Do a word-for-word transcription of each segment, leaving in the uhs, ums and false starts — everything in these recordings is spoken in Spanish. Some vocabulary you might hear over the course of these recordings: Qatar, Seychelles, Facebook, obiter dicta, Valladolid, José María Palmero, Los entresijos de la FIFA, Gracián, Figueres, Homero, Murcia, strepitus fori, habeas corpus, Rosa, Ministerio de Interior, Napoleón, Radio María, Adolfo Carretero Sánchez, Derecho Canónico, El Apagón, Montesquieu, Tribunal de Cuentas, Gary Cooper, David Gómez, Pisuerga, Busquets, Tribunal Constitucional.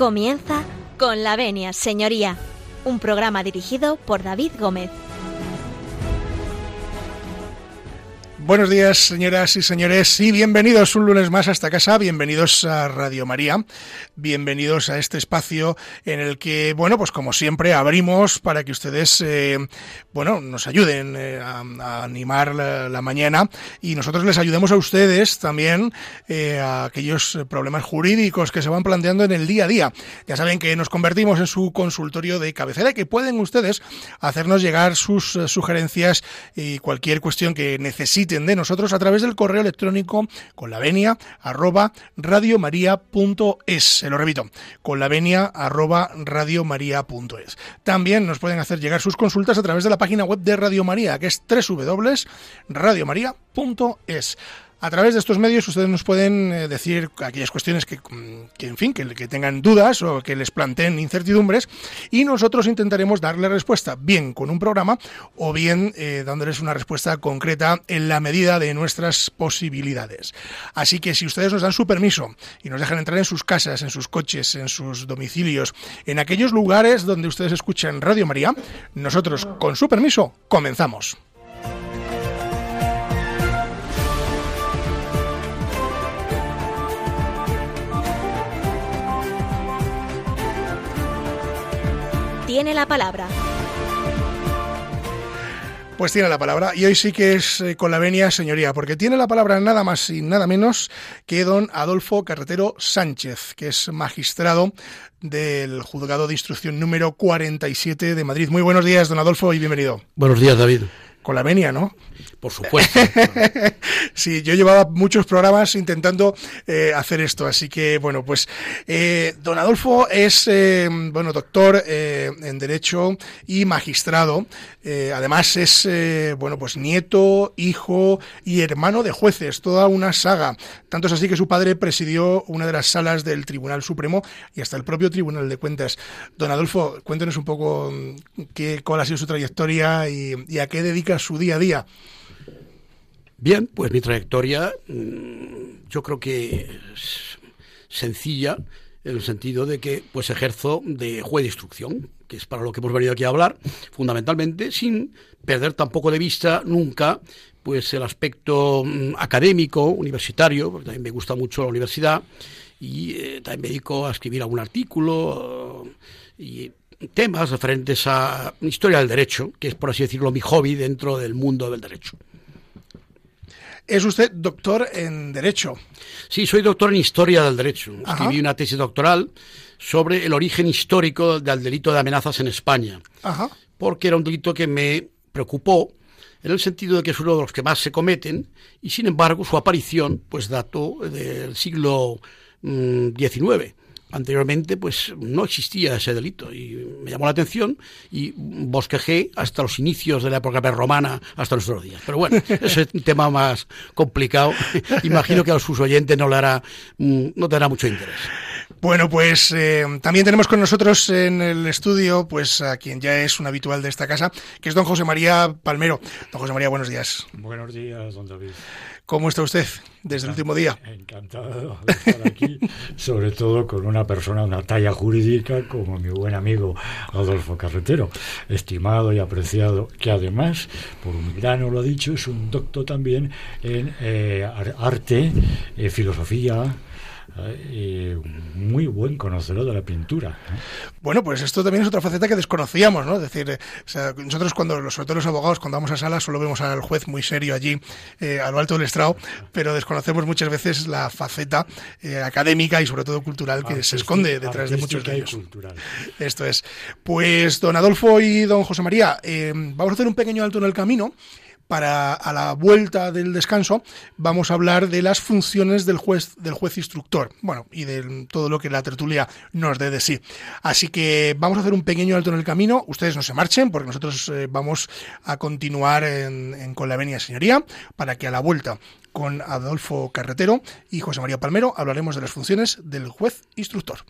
Comienza con La Venia, señoría, un programa dirigido por David Gómez. Buenos días, señoras y señores, y bienvenidos un lunes más a esta casa, bienvenidos a Radio María, bienvenidos a este espacio en el que, bueno, pues como siempre abrimos para que ustedes, eh, bueno, nos ayuden eh, a, a animar la, la mañana y nosotros les ayudemos a ustedes también eh, a aquellos problemas jurídicos que se van planteando en el día a día. Ya saben que nos convertimos en su consultorio de cabecera y que pueden ustedes hacernos llegar sus uh, sugerencias y cualquier cuestión que necesiten de nosotros a través del correo electrónico con la venia arroba radiomaria.es. Se lo repito, con la venia arroba radiomaria.es. También nos pueden hacer llegar sus consultas a través de la página web de Radio María, que es doble u doble u doble u punto radiomaria punto es. A través de estos medios ustedes nos pueden decir aquellas cuestiones que, que en fin, que, que tengan dudas o que les planteen incertidumbres y nosotros intentaremos darle respuesta, bien con un programa o bien eh, dándoles una respuesta concreta en la medida de nuestras posibilidades. Así que si ustedes nos dan su permiso y nos dejan entrar en sus casas, en sus coches, en sus domicilios, en aquellos lugares donde ustedes escuchan Radio María, nosotros, con su permiso, comenzamos. Tiene la palabra. Pues tiene la palabra, y hoy sí que es eh, con la venia, señoría, porque tiene la palabra nada más y nada menos que don Adolfo Carretero Sánchez, que es magistrado del Juzgado de Instrucción número cuarenta y siete de Madrid. Muy buenos días, don Adolfo, y bienvenido. Buenos días, David. Con la venia, ¿no? Por supuesto. Sí, yo llevaba muchos programas intentando eh, hacer esto, así que, bueno, pues eh, don Adolfo es, eh, bueno, doctor eh, en Derecho y magistrado. Eh, además es, eh, bueno, pues nieto, hijo y hermano de jueces, toda una saga. Tanto es así que su padre presidió una de las salas del Tribunal Supremo y hasta el propio Tribunal de Cuentas. Don Adolfo, cuéntenos un poco qué, cuál ha sido su trayectoria y, y a qué dedica su día a día. Bien, pues mi trayectoria yo creo que es sencilla en el sentido de que pues ejerzo de juez de instrucción, que es para lo que hemos venido aquí a hablar, fundamentalmente, sin perder tampoco de vista nunca pues el aspecto académico, universitario, porque también me gusta mucho la universidad y eh, también me dedico a escribir algún artículo uh, y temas referentes a historia del derecho, que es, por así decirlo, mi hobby dentro del mundo del derecho. ¿Es usted doctor en Derecho? Sí, soy doctor en Historia del Derecho. Ajá. Escribí una tesis doctoral sobre el origen histórico del delito de amenazas en España. Ajá. Porque era un delito que me preocupó, en el sentido de que es uno de los que más se cometen, y sin embargo su aparición pues dató del siglo diecinueve. Anteriormente pues no existía ese delito y me llamó la atención y bosquejé hasta los inicios de la época prerromana hasta nuestros días. Pero bueno, ese es un tema más complicado. Imagino que a sus oyentes no le hará, no tendrá mucho interés. Bueno, pues eh, también tenemos con nosotros en el estudio pues a quien ya es un habitual de esta casa, que es don José María Palmero. Don José María, buenos días. Buenos días, don David. ¿Cómo está usted desde el último día? Encantado de estar aquí, sobre todo con una persona de una talla jurídica como mi buen amigo Adolfo Carretero, estimado y apreciado, que además, por humildad no lo ha dicho, es un docto también en eh, arte, eh, filosofía... Eh, muy buen conocedor de la pintura. Bueno, pues esto también es otra faceta que desconocíamos, ¿no? Es decir, eh, o sea, nosotros cuando, sobre todo los abogados, cuando vamos a sala solo vemos al juez muy serio allí, eh, a lo alto del estrado, pero desconocemos muchas veces la faceta eh, académica y sobre todo cultural que se esconde detrás de muchos de ellos. Esto es. Pues don Adolfo y don José María, eh, vamos a hacer un pequeño alto en el camino. Para a la vuelta del descanso vamos a hablar de las funciones del juez del juez instructor, bueno, y de todo lo que la tertulia nos dé de sí. Así que vamos a hacer un pequeño alto en el camino. Ustedes no se marchen porque nosotros eh, vamos a continuar en, en con la venia, señoría, para que a la vuelta con Adolfo Carretero y José María Palmero hablaremos de las funciones del juez instructor.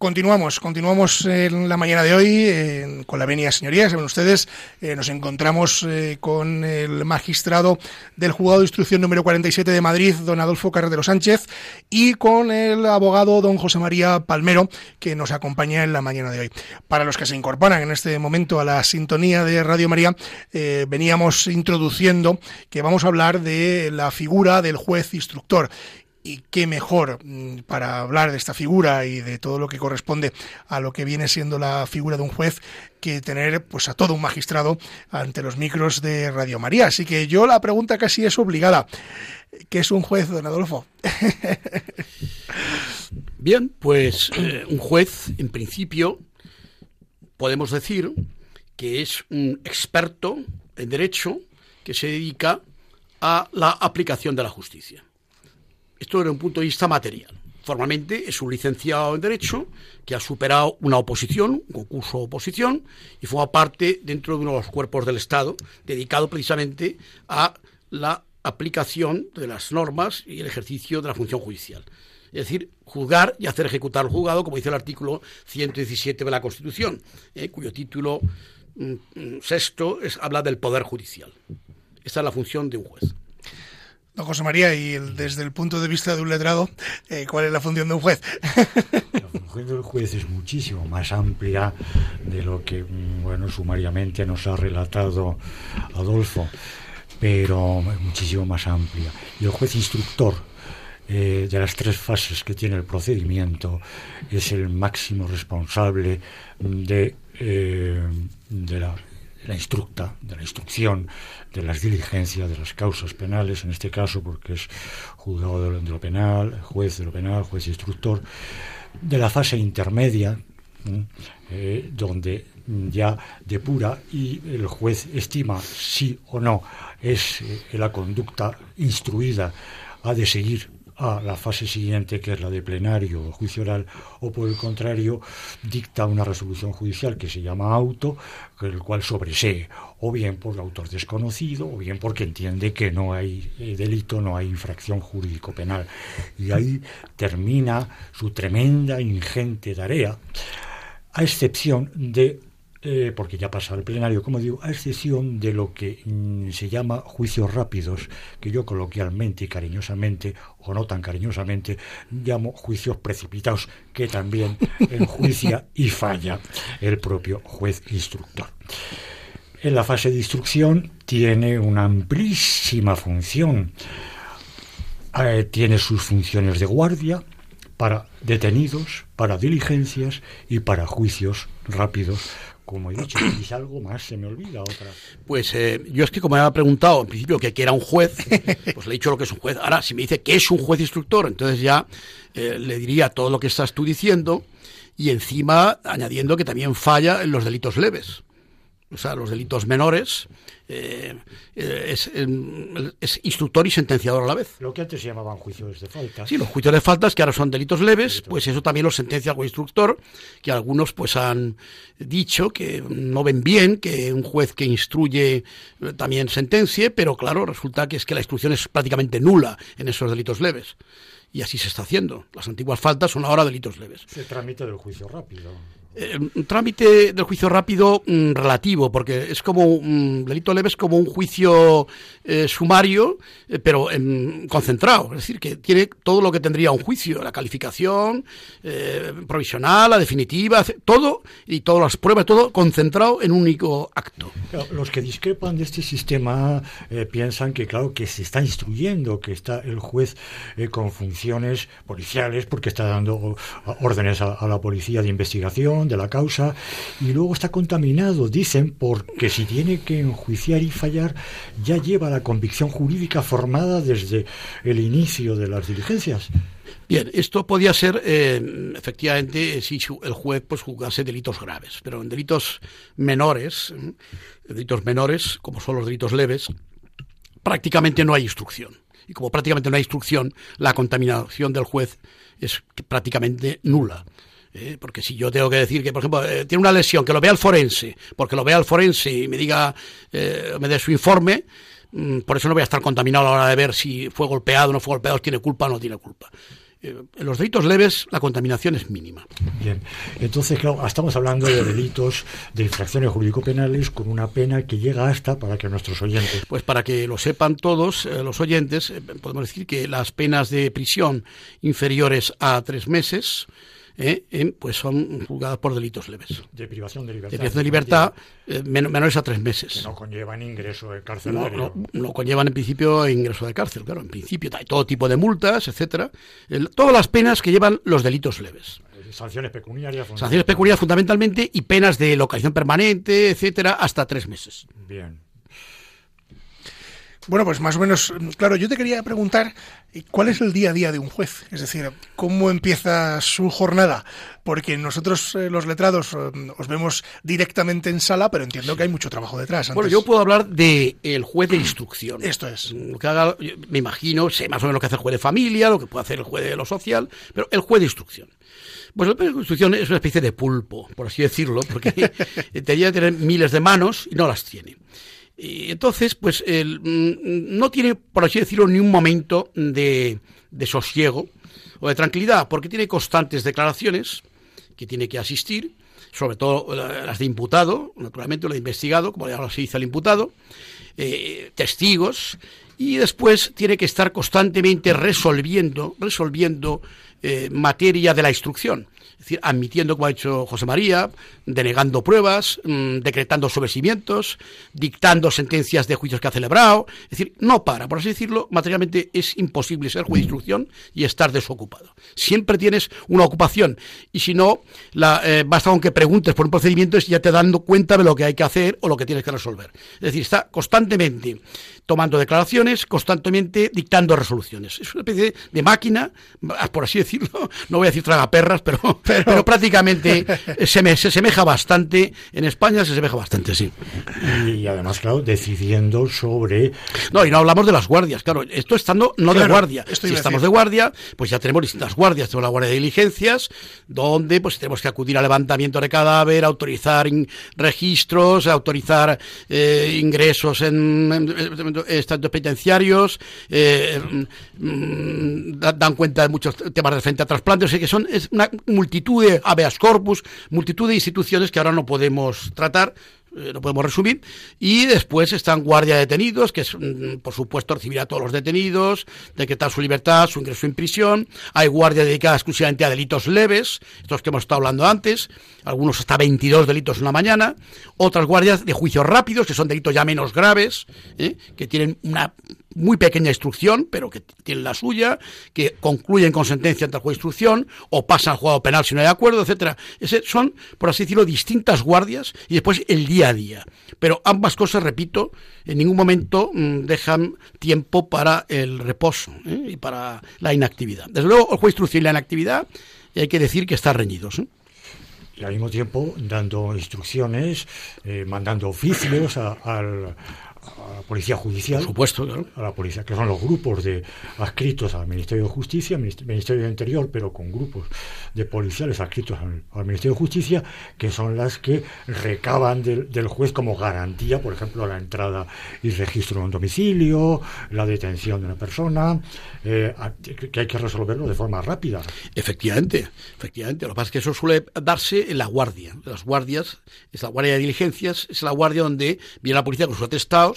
Continuamos, continuamos en la mañana de hoy eh, con la venia, señorías. Saben ustedes, eh, nos encontramos eh, con el magistrado del Juzgado de Instrucción número cuarenta y siete de Madrid, don Adolfo Carretero Sánchez, y con el abogado don José María Palmero, que nos acompaña en la mañana de hoy. Para los que se incorporan en este momento a la sintonía de Radio María, eh, veníamos introduciendo que vamos a hablar de la figura del juez instructor. Y qué mejor para hablar de esta figura y de todo lo que corresponde a lo que viene siendo la figura de un juez que tener pues a todo un magistrado ante los micros de Radio María. Así que yo la pregunta casi es obligada. ¿Qué es un juez, don Adolfo? Bien, pues eh, un juez, en principio, podemos decir que es un experto en derecho que se dedica a la aplicación de la justicia. Esto desde un punto de vista material. Formalmente es un licenciado en Derecho que ha superado una oposición, un concurso de oposición, y forma parte dentro de uno de los cuerpos del Estado dedicado precisamente a la aplicación de las normas y el ejercicio de la función judicial. Es decir, juzgar y hacer ejecutar al juzgado, como dice el artículo ciento diecisiete de la Constitución, eh, cuyo título mm, sexto es, habla del Poder Judicial. Esta es la función de un juez. Don José María, y el, desde el punto de vista de un letrado, eh, ¿cuál es la función de un juez? La función del juez es muchísimo más amplia de lo que, bueno, sumariamente nos ha relatado Adolfo, pero es muchísimo más amplia. Y el juez instructor, eh, de las tres fases que tiene el procedimiento, es el máximo responsable de, eh, de la... la instructa, de la instrucción, de las diligencias, de las causas penales, en este caso porque es juzgado de lo penal, juez de lo penal, juez instructor, de la fase intermedia, eh, donde ya depura y el juez estima si o no es eh, la conducta instruida ha de seguir a la fase siguiente, que es la de plenario o juicio oral, o por el contrario dicta una resolución judicial que se llama auto, el cual sobresee, o bien por autor desconocido, o bien porque entiende que no hay eh, delito, no hay infracción jurídico-penal. Y ahí termina su tremenda, ingente tarea, a excepción de, eh, porque ya pasa al plenario, como digo, a excepción de lo que mm, se llama juicios rápidos, que yo coloquialmente y cariñosamente, o no tan cariñosamente, llamo juicios precipitados, que también enjuicia y falla el propio juez instructor. En la fase de instrucción tiene una amplísima función. Eh, tiene sus funciones de guardia para detenidos, para diligencias y para juicios rápidos. Como he dicho, si algo más se me olvida otra. Pues eh, yo es que como me había preguntado en principio que, que era un juez, pues le he dicho lo que es un juez. Ahora, si me dice que es un juez instructor, entonces ya eh, le diría todo lo que estás tú diciendo y encima añadiendo que también falla en los delitos leves. O sea, los delitos menores, eh, es, es instructor y sentenciador a la vez. Lo que antes se llamaban juicios de faltas. Sí, los juicios de faltas, que ahora son delitos leves, delitos. Pues eso también los sentencia algún instructor, que algunos pues han dicho que no ven bien que un juez que instruye también sentencie, pero claro, resulta que es que la instrucción es prácticamente nula en esos delitos leves. Y así se está haciendo. Las antiguas faltas son ahora delitos leves. Se tramita del juicio rápido. Eh, un trámite del juicio rápido mm, relativo, porque es como un mm, delito leve, es como un juicio eh, sumario, eh, pero em, concentrado, es decir, que tiene todo lo que tendría un juicio, la calificación eh, provisional, la definitiva, todo, y todas las pruebas, todo concentrado en un único acto. Los que discrepan de este sistema eh, piensan que, claro, que se está instruyendo, que está el juez eh, con funciones policiales, porque está dando órdenes a, a la policía de investigación, de la causa, y luego está contaminado, dicen, porque si tiene que enjuiciar y fallar, ya lleva la convicción jurídica formada desde el inicio de las diligencias. Bien, esto podía ser, eh, efectivamente, si el juez pues juzgase delitos graves, pero en delitos menores, en delitos menores, como son los delitos leves, prácticamente no hay instrucción. Y como prácticamente no hay instrucción, la contaminación del juez es prácticamente nula. Eh, porque si yo tengo que decir que, por ejemplo, eh, tiene una lesión, que lo vea el forense, porque lo vea el forense y me diga, eh, me dé su informe, mm, por eso no voy a estar contaminado a la hora de ver si fue golpeado o no fue golpeado, si tiene culpa o no tiene culpa. En los delitos leves la contaminación es mínima. Bien, entonces claro, estamos hablando de delitos de infracciones jurídico-penales con una pena que llega hasta, para que nuestros oyentes... Pues para que lo sepan todos eh, los oyentes, eh, podemos decir que las penas de prisión inferiores a tres meses... Eh, eh, pues son juzgadas por delitos leves. De privación de libertad. De privación de libertad eh, men- menores a tres meses. Que no conllevan ingreso de cárcel. No, no, no conllevan en principio ingreso de cárcel, claro, en principio. Hay todo tipo de multas, etcétera. Eh, todas las penas que llevan los delitos leves. Sanciones pecuniarias. Sanciones pecuniarias fundamentalmente y penas de localización permanente, etcétera, hasta tres meses. Bien. Bueno, pues más o menos, claro, yo te quería preguntar cuál es el día a día de un juez, es decir, cómo empieza su jornada, porque nosotros eh, los letrados eh, os vemos directamente en sala, pero entiendo que hay mucho trabajo detrás. Antes. Bueno, yo puedo hablar de el juez de instrucción. Esto es. Lo que haga, me imagino, sé más o menos lo que hace el juez de familia, lo que puede hacer el juez de lo social, pero el juez de instrucción. Pues el juez de instrucción es una especie de pulpo, por así decirlo, porque debería tener miles de manos y no las tiene. Entonces, pues él no tiene, por así decirlo, ni un momento de, de sosiego o de tranquilidad, porque tiene constantes declaraciones que tiene que asistir, sobre todo las de imputado, naturalmente, las de investigado, como ahora se dice al imputado, eh, testigos, y después tiene que estar constantemente resolviendo, resolviendo eh, materia de la instrucción. Es decir, admitiendo, como ha hecho José María, denegando pruebas, mmm, decretando sobrecimientos, dictando sentencias de juicios que ha celebrado. Es decir, no para, por así decirlo, materialmente es imposible ser juez de instrucción y estar desocupado. Siempre tienes una ocupación y si no, la, eh, basta con que preguntes por un procedimiento y ya te dando cuenta de lo que hay que hacer o lo que tienes que resolver. Es decir, está constantemente tomando declaraciones, constantemente dictando resoluciones. Es una especie de máquina, por así decirlo, no voy a decir tragaperras, pero... Pero, pero prácticamente se, me, se semeja bastante, en España se semeja bastante, sí. Y además, claro, decidiendo sobre... No, y no hablamos de las guardias, claro, esto estando no claro, de guardia. Si estamos decir. de guardia, pues ya tenemos distintas guardias, tenemos la guardia de diligencias, donde pues tenemos que acudir a levantamiento de cadáver, autorizar in- registros, autorizar eh, ingresos en, en, en, en estatutos penitenciarios, eh, mm, dan cuenta de muchos temas de frente a trasplantes, o sea que son es una multitud multitud de habeas corpus, multitud de instituciones que ahora no podemos tratar, eh, no podemos resumir, y después están guardia de detenidos, que es, por supuesto recibirá a todos los detenidos, decretar su libertad, su ingreso en prisión, hay guardia dedicada exclusivamente a delitos leves, estos que hemos estado hablando antes, algunos hasta veintidós delitos en la mañana, otras guardias de juicios rápidos, que son delitos ya menos graves, ¿eh? que tienen una... muy pequeña instrucción, pero que tienen la suya, que concluyen con sentencia ante el juez de instrucción, o pasan al juzgado penal si no hay acuerdo, etcétera. Ese son, por así decirlo, distintas guardias y después el día a día. Pero ambas cosas, repito, en ningún momento dejan tiempo para el reposo, ¿eh? y para la inactividad. Desde luego, el juez de instrucción y la inactividad, y hay que decir que están reñidos, ¿eh? Y al mismo tiempo dando instrucciones, eh, mandando oficios a, al... a la policía judicial, por supuesto, claro. A la policía, que son los grupos de adscritos al Ministerio de Justicia, Ministerio de Interior, pero con grupos de policiales adscritos al, al Ministerio de Justicia, que son las que recaban del, del juez como garantía, por ejemplo, la entrada y registro de un domicilio, la detención de una persona, eh, que hay que resolverlo de forma rápida. Efectivamente, efectivamente. Lo que pasa es que eso suele darse en la guardia. Las guardias, es la guardia de diligencias, es la guardia donde viene la policía con su atestado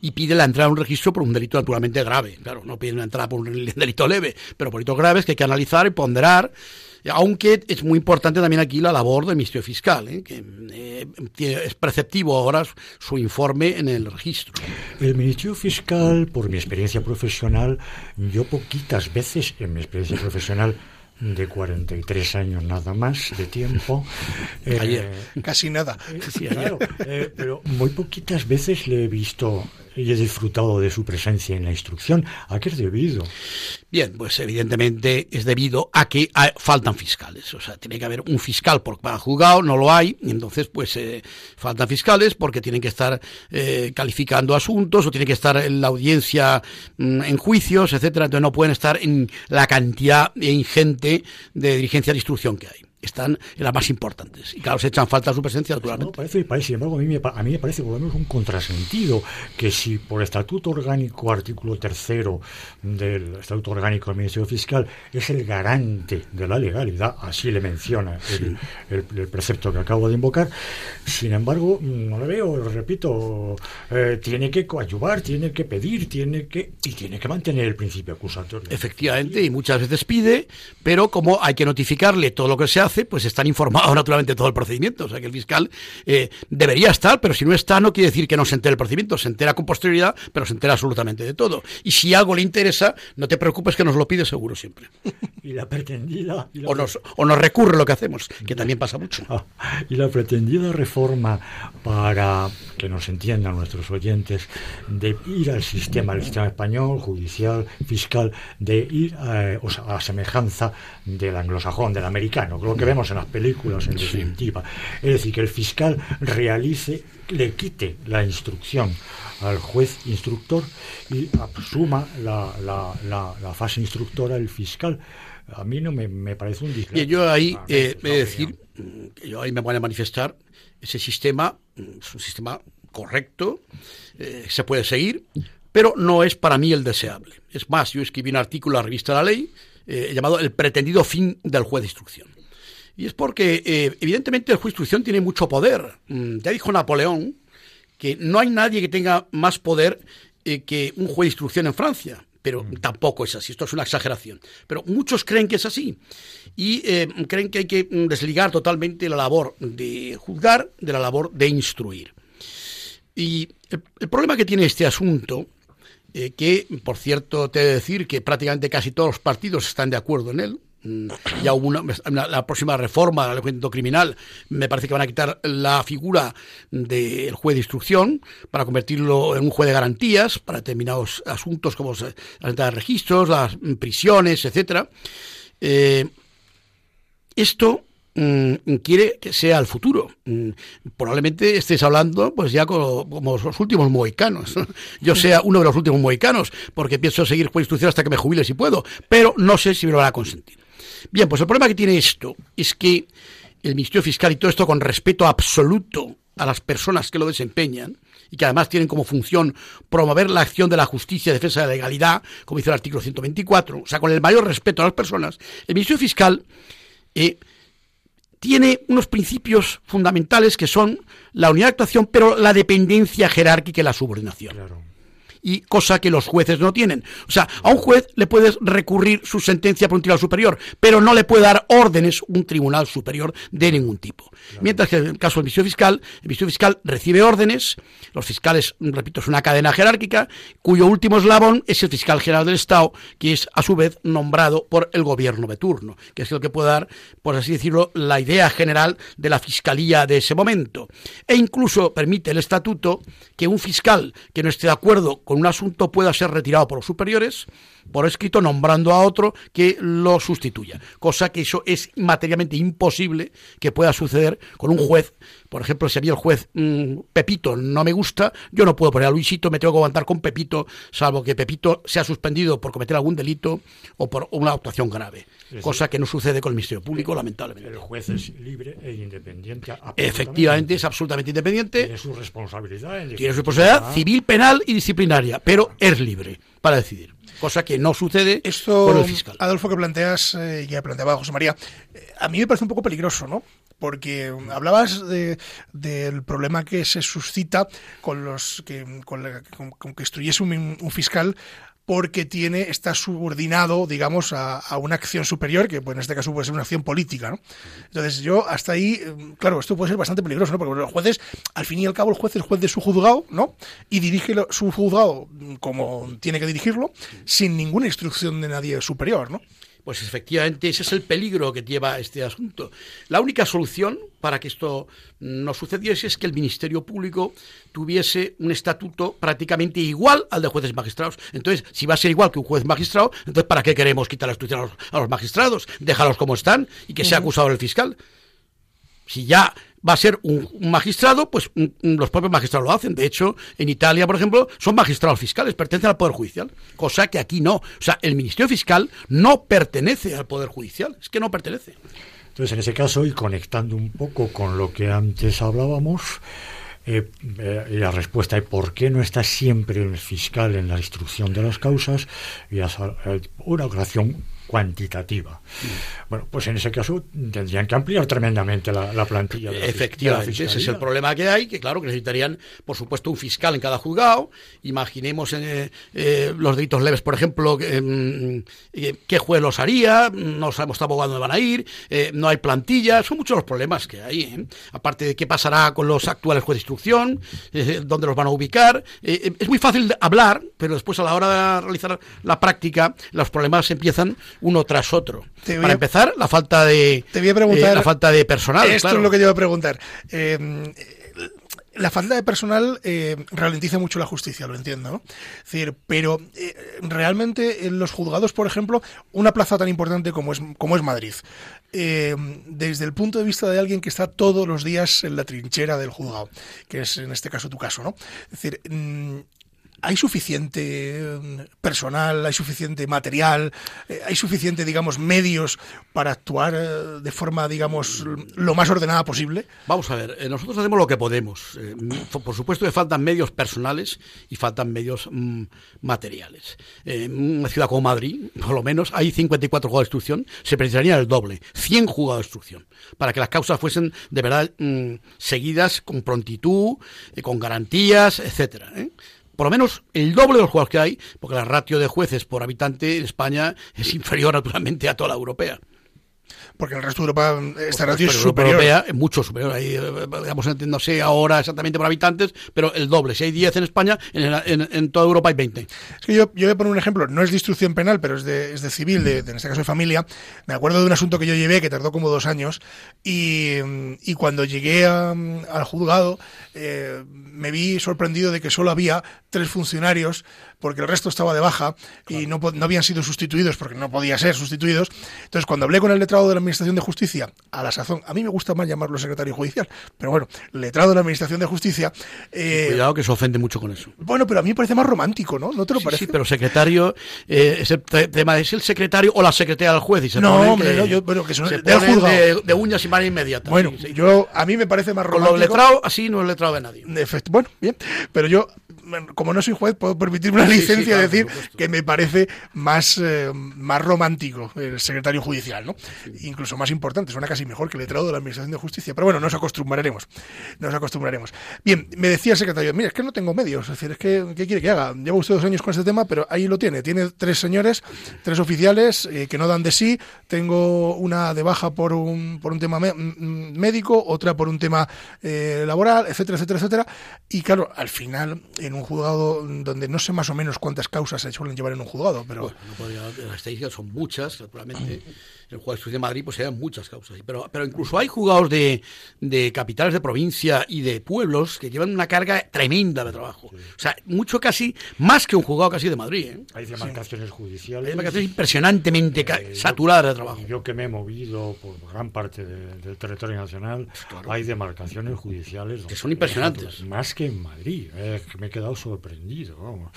y pide la entrada a un registro por un delito naturalmente grave. Claro, no piden la entrada por un delito leve, pero por delitos graves que hay que analizar y ponderar. Aunque es muy importante también aquí la labor del Ministerio Fiscal, ¿eh? que eh, es preceptivo ahora su informe en el registro. El Ministerio Fiscal, por mi experiencia profesional, yo poquitas veces en mi experiencia profesional de cuarenta y tres años nada más de tiempo, eh, ayer casi nada, eh, sí, claro, eh, pero muy poquitas veces le he visto y he disfrutado de su presencia en la instrucción. ¿A qué es debido? Bien, pues evidentemente es debido a que a, faltan fiscales, o sea, tiene que haber un fiscal por cada juzgado, no lo hay, y entonces pues eh, faltan fiscales porque tienen que estar eh, calificando asuntos o tienen que estar en la audiencia mmm, en juicios, etcétera, entonces no pueden estar en la cantidad ingente de diligencia de instrucción que hay. están las más importantes. Y claro, se echan falta su presencia, naturalmente. No, parece, parece, sin embargo, a mí, me, a mí me parece por lo menos un contrasentido que si por Estatuto Orgánico, artículo tercero del Estatuto Orgánico del Ministerio Fiscal, es el garante de la legalidad, así le menciona el, el, el precepto que acabo de invocar, sin embargo, no le veo, lo repito, eh, tiene que coadyuvar, tiene que pedir, tiene que y tiene que mantener el principio acusatorio. Efectivamente, y muchas veces pide, pero como hay que notificarle todo lo que se hace, pues están informados naturalmente de todo el procedimiento. O sea que el fiscal eh, debería estar, pero si no está, no quiere decir que no se entere el procedimiento. Se entera con posterioridad, pero se entera absolutamente de todo. Y si algo le interesa, no te preocupes que nos lo pide seguro siempre. Y la pretendida... Y la... O, nos, o nos recurre lo que hacemos, que también pasa mucho. Ah, y la pretendida reforma, para que nos entiendan nuestros oyentes, de ir al sistema, al sistema español, judicial, fiscal, de ir a, o sea, a la semejanza del anglosajón, del americano, lo que vemos en las películas, en definitiva. Sí. Es decir, que el fiscal realice, le quite la instrucción al juez instructor y asuma la, la, la, la fase instructora el fiscal. A mí no me, me parece un discreto. Y yo ahí, eh, voy a decir, que yo ahí me voy a manifestar, ese sistema es un sistema correcto, eh, se puede seguir, pero no es para mí el deseable. Es más, yo escribí un artículo en la revista La Ley eh, llamado El pretendido fin del juez de instrucción. Y es porque, eh, evidentemente, el juez de instrucción tiene mucho poder. Mm, ya dijo Napoleón que no hay nadie que tenga más poder eh, que un juez de instrucción en Francia. Pero tampoco es así, esto es una exageración. Pero muchos creen que es así y eh, creen que hay que desligar totalmente la labor de juzgar de la labor de instruir. Y el, el problema que tiene este asunto, eh, que por cierto te he de decir que prácticamente casi todos los partidos están de acuerdo en él. Ya hubo una, una, la próxima reforma del Código Criminal, me parece que van a quitar la figura del juez de instrucción para convertirlo en un juez de garantías para determinados asuntos como las entradas de registros, las prisiones, etcétera. Eh, esto mm, quiere que sea el futuro. Mm, probablemente estés hablando pues ya como, como los últimos mohicanos. Yo sea uno de los últimos mohicanos porque pienso seguir juez de instrucción hasta que me jubile si puedo, pero no sé si me lo van a consentir. Bien, pues el problema que tiene esto es que el Ministerio Fiscal y todo esto con respeto absoluto a las personas que lo desempeñan y que además tienen como función promover la acción de la justicia y defensa de la legalidad, como dice el artículo ciento veinticuatro, o sea, con el mayor respeto a las personas, el Ministerio Fiscal eh, tiene unos principios fundamentales que son la unidad de actuación, pero la dependencia jerárquica y la subordinación. Claro. Y cosa que los jueces no tienen. O sea, a un juez le puedes recurrir su sentencia por un tribunal superior, pero no le puede dar órdenes un tribunal superior de ningún tipo. Claro. Mientras que en el caso del Ministerio Fiscal, el Ministerio Fiscal recibe órdenes, los fiscales, repito, es una cadena jerárquica, cuyo último eslabón es el fiscal general del Estado, que es a su vez nombrado por el gobierno de turno, que es el que puede dar, por así decirlo, la idea general de la fiscalía de ese momento. E incluso permite el estatuto que un fiscal que no esté de acuerdo con un asunto pueda ser retirado por los superiores por escrito nombrando a otro que lo sustituya, cosa que eso es materialmente imposible que pueda suceder con un juez. Por ejemplo, si a mí el juez mmm, Pepito no me gusta, yo no puedo poner a Luisito, me tengo que aguantar con Pepito, salvo que Pepito sea suspendido por cometer algún delito o por una actuación grave, es cosa decir, que no sucede con el Ministerio Público, lamentablemente. El juez es libre e independiente. Efectivamente, es absolutamente independiente. Tiene su responsabilidad. Tiene su responsabilidad civil, penal y disciplinaria, pero es libre para decidir, cosa que no sucede esto, por el fiscal. Adolfo, que planteas, eh, ya planteaba José María, eh, a mí me parece un poco peligroso, ¿no? Porque hablabas de, del problema que se suscita con los que con, la, con, con que instruyese un, un fiscal porque tiene está subordinado, digamos, a, a una acción superior, que pues, en este caso puede ser una acción política, ¿no? Entonces yo hasta ahí, claro, esto puede ser bastante peligroso, ¿no? Porque los jueces, al fin y al cabo, el juez es juez de su juzgado, ¿no? Y dirige su juzgado como tiene que dirigirlo, sin ninguna instrucción de nadie superior, ¿no? Pues efectivamente ese es el peligro que lleva este asunto. La única solución para que esto no sucediese es que el Ministerio Público tuviese un estatuto prácticamente igual al de jueces magistrados. Entonces, si va a ser igual que un juez magistrado, entonces ¿para qué queremos quitar la instrucción a los, a los magistrados? Déjalos como están y que sea acusado el fiscal. Si ya va a ser un, un magistrado, pues un, un, los propios magistrados lo hacen. De hecho, en Italia, por ejemplo, son magistrados fiscales, pertenecen al Poder Judicial, cosa que aquí no. O sea, el Ministerio Fiscal no pertenece al Poder Judicial, es que no pertenece. Entonces, en ese caso, y conectando un poco con lo que antes hablábamos, eh, eh, la respuesta de por qué no está siempre el fiscal en la instrucción de las causas, y esa, eh, una oración cuantitativa. Sí. Bueno, pues en ese caso tendrían que ampliar tremendamente la, la plantilla de la Efectivamente, de la ese es el problema que hay, que claro que necesitarían, por supuesto, un fiscal en cada juzgado. Imaginemos eh, eh, los delitos leves, por ejemplo, eh, eh, ¿qué juez los haría? No sabemos tampoco a dónde van a ir, eh, no hay plantilla, son muchos los problemas que hay, ¿eh? Aparte de qué pasará con los actuales jueces de instrucción, eh, dónde los van a ubicar. Eh, es muy fácil hablar, pero después a la hora de realizar la práctica, los problemas empiezan uno tras otro. Te Para a... empezar, la falta de te voy a preguntar, eh, la falta de personal. Esto claro. es lo que te iba a preguntar. Eh, la falta de personal eh, ralentiza mucho la justicia, lo entiendo, ¿no? Es decir, pero eh, realmente en los juzgados, por ejemplo, una plaza tan importante como es, como es Madrid, eh, desde el punto de vista de alguien que está todos los días en la trinchera del juzgado, que es en este caso tu caso, ¿no? Es decir, mmm, ¿hay suficiente personal, hay suficiente material, hay suficiente, digamos, medios para actuar de forma, digamos, lo más ordenada posible? Vamos a ver, nosotros hacemos lo que podemos. Por supuesto que faltan medios personales y faltan medios materiales. En una ciudad como Madrid, por lo menos, hay cincuenta y cuatro juzgados de instrucción, se precisaría el doble, cien juzgados de instrucción, para que las causas fuesen de verdad seguidas con prontitud, con garantías, etcétera, ¿eh? Por lo menos el doble de los juegos que hay, porque la ratio de jueces por habitante en España es inferior naturalmente a toda la europea. Porque el resto de Europa, esta pues ratio es superior. Europea es mucho superior. Ahí, digamos, no sé ahora exactamente por habitantes, pero el doble. Si hay diez en España, en, en, en toda Europa hay veinte. Es que yo, yo voy a poner un ejemplo. No es de instrucción penal, pero es de, es de civil, de, de, en este caso de familia. Me acuerdo de un asunto que yo llevé que tardó como dos años y, y cuando llegué a, al juzgado eh, me vi sorprendido de que solo había tres funcionarios porque el resto estaba de baja claro. y no, no habían sido sustituidos porque no podía ser sustituidos. Entonces, cuando hablé con el letrado de la Administración de Justicia, a la sazón, a mí me gusta más llamarlo secretario judicial, pero bueno, letrado de la Administración de Justicia... Eh, Cuidado que se ofende mucho con eso. Bueno, pero a mí me parece más romántico, ¿no? ¿No te lo sí, parece? Sí, pero secretario, eh, es, el tema, es el secretario o la secretaria del juez. Y se no, hombre, que, no, yo, bueno, que son se del juzgado. De, de uñas y mano inmediata. Bueno, sí, sí. Yo, a mí me parece más romántico. Con los letrados, así no es letrado de nadie. Efect, bueno, bien, pero yo... Como no soy juez, puedo permitirme una licencia sí, sí, claro, decir que me parece más, eh, más romántico el secretario judicial, ¿no? Sí. Incluso más importante, suena casi mejor que el letrado de la Administración de Justicia. Pero bueno, nos acostumbraremos. Nos acostumbraremos. Bien, me decía el secretario, mira, es que no tengo medios. Es decir, es que, ¿qué quiere que haga? Llevo usted dos años con este tema, pero ahí lo tiene. Tiene tres señores, tres oficiales eh, que no dan de sí. Tengo una de baja por un, por un tema me- médico, otra por un tema eh, laboral, etcétera, etcétera, etcétera. Y claro, al final, en un juzgado donde no sé más o menos cuántas causas se suelen llevar en un juzgado, pero bueno, no podría, las estadísticas son muchas, naturalmente. En el Juzgado de Instrucción de Madrid pues se dan muchas causas, pero pero incluso hay juzgados de, de capitales de provincia y de pueblos que llevan una carga tremenda de trabajo. Sí. O sea, mucho casi más que un juzgado casi de Madrid, ¿eh? Hay demarcaciones sí. judiciales. Hay demarcaciones impresionantemente eh, saturadas de trabajo. Yo que me he movido por gran parte de, del territorio nacional, pues claro. Hay demarcaciones judiciales que son impresionantes, más que en Madrid. Eh, me he quedado sorprendido. ¿No?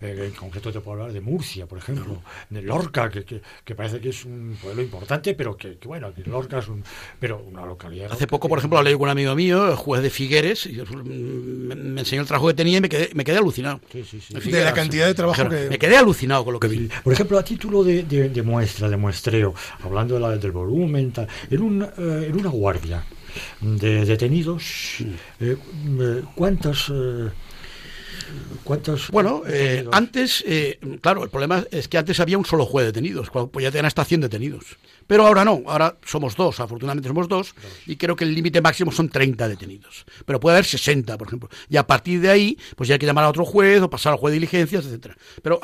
Eh, en concreto te puedo hablar de Murcia, por ejemplo, no. de Lorca, que, que que parece que es un pueblo importante, pero que, que bueno, que Lorca es un, pero una localidad. Hace poco, por ejemplo, hablé con un amigo mío, el juez de Figueres, y me, me enseñó el trabajo que tenía y me quedé, me quedé alucinado. Sí, sí, sí. Figueres, de la cantidad de trabajo claro, que... Me quedé alucinado con lo que vi. Por ejemplo, a título de, de, de muestra, de muestreo, hablando de la, del volumen, tal, en, un, eh, en una guardia de detenidos, eh, ¿cuántas... Eh, ¿Cuántos? Bueno, eh, antes, eh, claro, el problema es que antes había un solo juez de detenidos, pues ya tenían hasta cien detenidos. Pero ahora no, ahora somos dos, afortunadamente somos dos, dos. Y creo que el límite máximo son treinta detenidos. Pero puede haber sesenta, por ejemplo. Y a partir de ahí, pues ya hay que llamar a otro juez o pasar al juez de diligencias, etcétera. Pero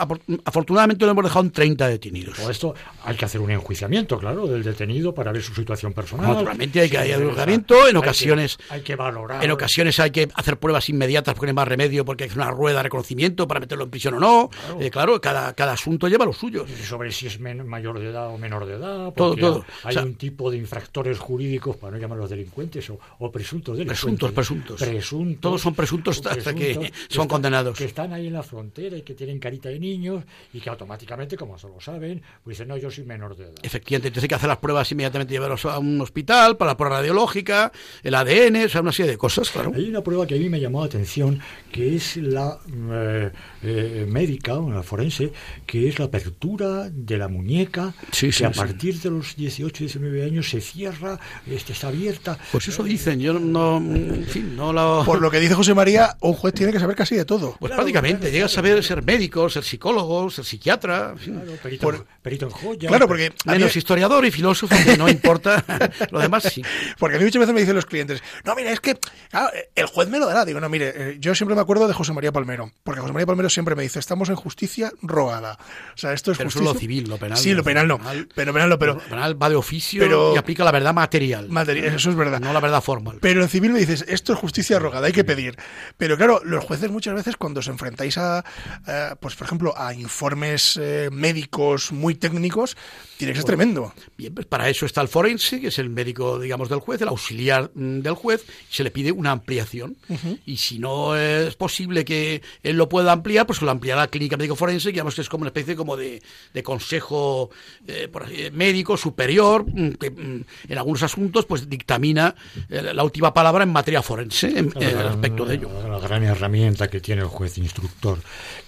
afortunadamente lo hemos dejado en treinta detenidos. Por esto hay que hacer un enjuiciamiento, claro, del detenido para ver su situación personal. Naturalmente hay que hacer un enjuiciamiento, en ocasiones hay que, hay que valorar. En ocasiones hay que hacer pruebas inmediatas porque no hay más remedio, porque hay hacer una rueda de reconocimiento para meterlo en prisión o no. Claro, eh, claro cada, cada asunto lleva lo suyo. Y sobre si es men- mayor de edad o menor de edad. Todo, todo. Hay, o sea, un tipo de infractores jurídicos, para no llamarlos delincuentes o, o presuntos delincuentes. Presuntos, presuntos. Presuntos. Todos son presuntos hasta presuntos, que, que son están, condenados. Que están ahí en la frontera y que tienen carita de niños y que automáticamente, como se lo saben, pues dicen, no, yo soy menor de edad. Efectivamente, entonces hay que hacer las pruebas inmediatamente, llevarlos a un hospital para la prueba radiológica, el A D N, o sea, una serie de cosas, claro. Hay una prueba que a mí me llamó la atención, que es la eh, eh, médica, una forense, que es la apertura de la muñeca, sí, que sí, a sí. partir de los dieciocho, diecinueve años se cierra, este, está abierta. Pues eso dicen, yo no... En fin, no lo... Por lo que dice José María, un juez tiene que saber casi de todo. Pues claro, prácticamente, claro, llega a saber ser médico, ser psicólogo, ser psiquiatra... Claro, perito, por... perito en joya... Claro, porque... Menos mí... historiador y filósofo, que no importa, lo demás sí. Porque a mí muchas veces me dicen los clientes, no, mira, es que claro, el juez me lo dará. Digo, no, mire, yo siempre me acuerdo de José María Palmero, porque José María Palmero siempre me dice, estamos en justicia rogada. O sea, esto es pero justicia... Pero lo civil, lo penal. Sí, lo penal no, penal, pero penal no, pero... Lo penal va de oficio pero... y aplica la verdad material. Material, eso es verdad. No la verdad formal. Pero en civil me dices, esto es justicia rogada, hay que pedir. Pero claro, los jueces muchas veces cuando os enfrentáis a, eh, pues por ejemplo, a informes eh, médicos muy técnicos, tiene que ser bueno, tremendo. Bien, pues para eso está el forense, que es el médico, digamos, del juez, el auxiliar del juez, y se le pide una ampliación. Uh-huh. Y si no es posible que él lo pueda ampliar, pues lo ampliará la clínica médico-forense, que digamos que es como una especie como de, de consejo eh, por así, médico superior, que en algunos asuntos pues dictamina eh, la última palabra en materia forense en, la, eh, respecto la, de ello. La gran herramienta que tiene el juez instructor,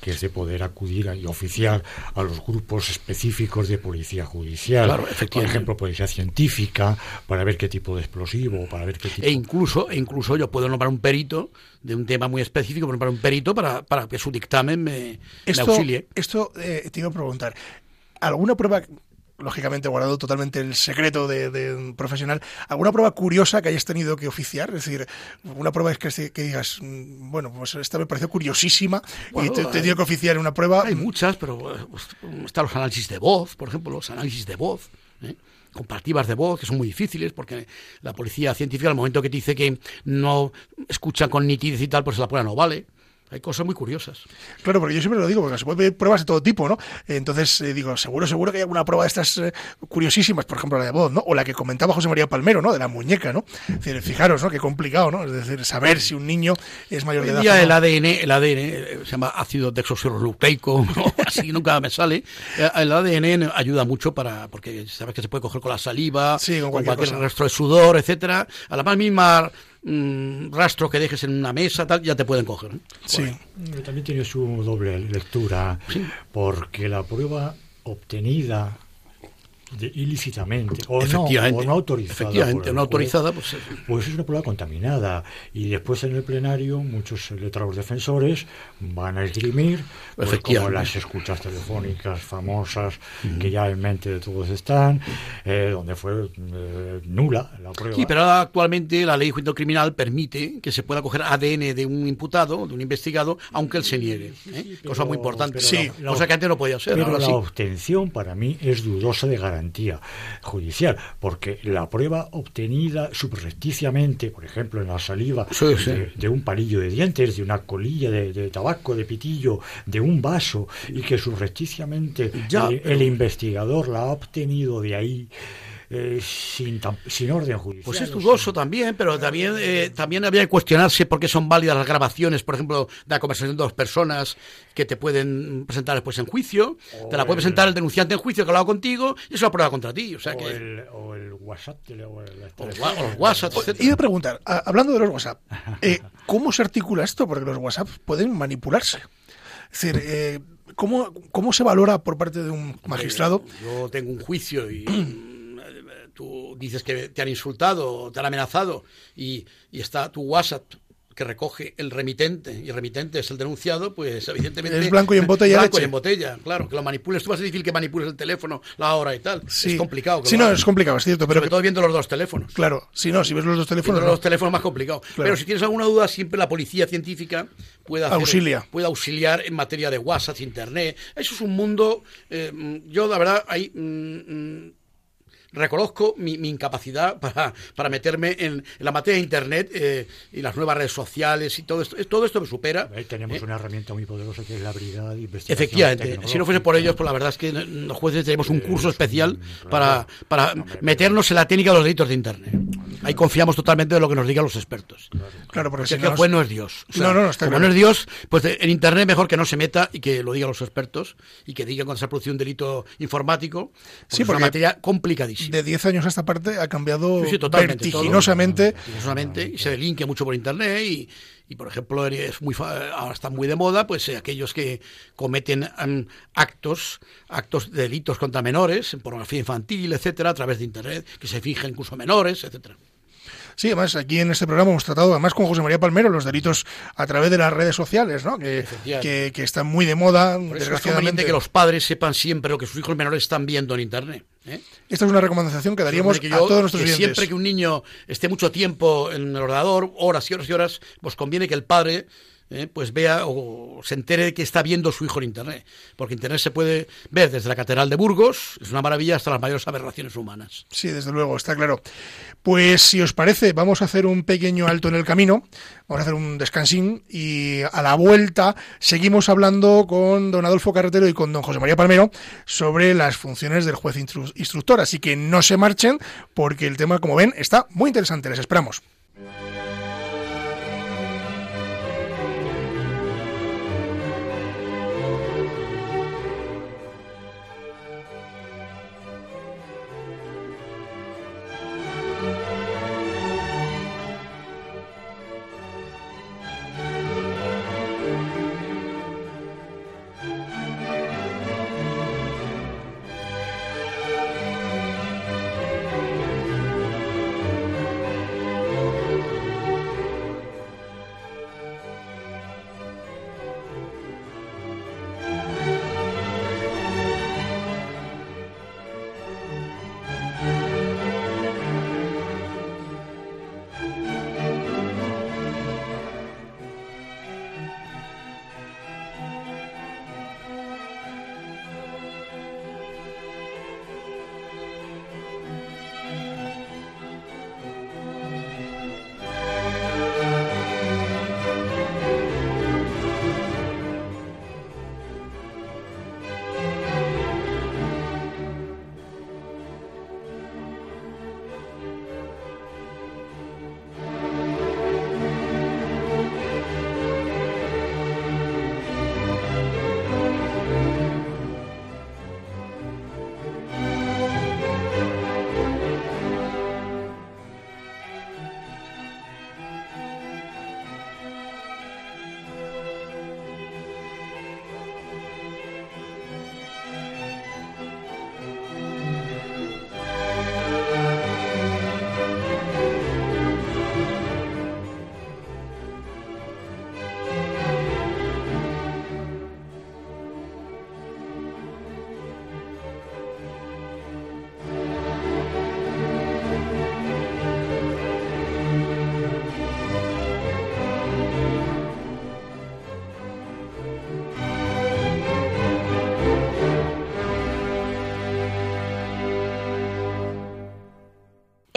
que es de poder acudir a, y oficiar a los grupos específicos de policía judicial, claro, por ejemplo, policía científica, para ver qué tipo de explosivo, para ver qué tipo... E incluso, e incluso yo puedo nombrar un perito de un tema muy específico, nombrar un perito para, para que su dictamen me, esto, me auxilie. Esto eh, te iba a preguntar, ¿alguna prueba... lógicamente guardado totalmente el secreto de, de un profesional, alguna prueba curiosa que hayas tenido que oficiar? Es decir, una prueba es que, que digas, bueno, pues esta me pareció curiosísima, bueno, y te, hay, te dio que oficiar una prueba. Hay muchas, pero están los análisis de voz, por ejemplo, los análisis de voz, ¿eh? Comparativas de voz, que son muy difíciles, porque la policía científica, al momento que te dice que no escucha con nitidez y tal, pues la prueba no vale. Hay cosas muy curiosas. Claro, porque yo siempre lo digo, porque se pueden pedir pruebas de todo tipo, ¿no? Entonces, eh, digo, seguro, seguro que hay alguna prueba de estas eh, curiosísimas, por ejemplo, la de voz, ¿no? O la que comentaba José María Palmero, ¿no? De la muñeca, ¿no? Es decir, fijaros, ¿no? Qué complicado, ¿no? Es decir, saber si un niño es mayor de edad. Hoy día el A D N, el A D N se llama ácido desoxirribonucleico, ¿no? Así nunca me sale. El A D N ayuda mucho para, porque sabes que se puede coger con la saliva, sí, con cualquier, cualquier rastro de sudor, etcétera. A la más misma... rastro que dejes en una mesa, tal, ya te pueden coger, ¿eh? Sí. Bueno, también tiene su doble lectura, sí, porque la prueba obtenida de, ilícitamente o no, o no autorizada, efectivamente, no autorizada pues, pues es una prueba contaminada, y después en el plenario muchos letrados defensores van a esgrimir pues, como las escuchas telefónicas famosas, mm-hmm, que ya en mente de todos están, eh, donde fue eh, nula la prueba. Sí, pero actualmente la ley de juicio criminal permite que se pueda coger A D N de un imputado, de un investigado, aunque él se niegue, ¿eh? Sí, sí, pero, cosa muy importante, sí, la, la, cosa que antes no podía ser, pero ahora la sí. Obtención para mí es dudosa de garantía garantía judicial, porque la prueba obtenida subrepticiamente, por ejemplo, en la saliva, sí, sí, de, de un palillo de dientes, de una colilla de, de tabaco, de pitillo, de un vaso, y que subrepticiamente ya, el, el investigador la ha obtenido de ahí, Eh, sin, sin orden judicial. Pues es dudoso, o sea, también, pero también eh, también habría que cuestionarse por qué son válidas las grabaciones, por ejemplo, de la conversación de dos personas que te pueden presentar después en juicio, o te la puede el, presentar el denunciante en juicio que ha hablado contigo, y es una prueba contra ti. O sea, o que el, o el WhatsApp, o, el, o, el, o los WhatsApp, etcétera. Iba a preguntar, a, hablando de los WhatsApp, eh, ¿cómo se articula esto? Porque los WhatsApp pueden manipularse. Es decir, eh, ¿cómo, ¿cómo se valora por parte de un magistrado? Yo tengo un juicio y... tú dices que te han insultado, te han amenazado, y, y está tu WhatsApp que recoge el remitente, y el remitente es el denunciado, pues evidentemente... Es blanco y en botella. Blanco leche. Y en botella, claro, que lo manipules. Tú vas a decir que manipules el teléfono, la hora y tal. Sí. Es complicado. Sí, no, es complicado, es cierto. Pero sobre que... todo viendo los dos teléfonos. Claro, si no, si ves los dos teléfonos... Viendo los dos teléfonos es más complicado. Claro. Pero si tienes alguna duda, siempre la policía científica puede, hacer, Auxilia. puede auxiliar en materia de WhatsApp, internet. Eso es un mundo... Eh, yo, la verdad, hay... Mm, mm, reconozco mi, mi incapacidad para, para meterme en, en la materia de Internet eh, y las nuevas redes sociales y todo esto. Todo esto me supera. Ahí tenemos eh, una herramienta muy poderosa que es la brigada de investigación. Efectivamente. Si no fuese por ellos, pues la verdad es que los jueces tenemos un curso especial para, para meternos en la técnica de los delitos de Internet. Ahí confiamos totalmente en lo que nos digan los expertos. Claro, porque si es que el juez no es Dios. O sea, no, no, no está como claro. No es Dios, pues en Internet mejor que no se meta y que lo digan los expertos y que digan cuando se ha producido un delito informático. Porque sí, porque es una materia complicadísima. De diez años a esta parte ha cambiado sí, sí, vertiginosamente. Todo, vertiginosamente, y se delinque mucho por Internet y... Y, por ejemplo, es muy ahora está muy de moda pues eh, aquellos que cometen um, actos, actos de delitos contra menores, pornografía infantil, etcétera, a través de Internet, que se fijan incluso a menores, etcétera. Sí, además aquí en este programa hemos tratado además con José María Palmero los delitos a través de las redes sociales, ¿no? Que, que, que están muy de moda, desgraciadamente. Es conveniente que los padres sepan siempre lo que sus hijos menores están viendo en Internet, ¿eh? Esta es una recomendación que daríamos que yo, a todos nuestros que oyentes. Siempre que un niño esté mucho tiempo en el ordenador, horas y horas y horas, pues conviene que el padre... Eh, pues vea o se entere de que está viendo su hijo en Internet, porque Internet se puede ver desde la Catedral de Burgos, es una maravilla, hasta las mayores aberraciones humanas. Sí, desde luego, está claro. Pues si os parece, vamos a hacer un pequeño alto en el camino, vamos a hacer un descansín y a la vuelta seguimos hablando con don Adolfo Carretero y con don José María Palmero sobre las funciones del juez instru- instructor, así que no se marchen porque el tema, como ven, está muy interesante, les esperamos.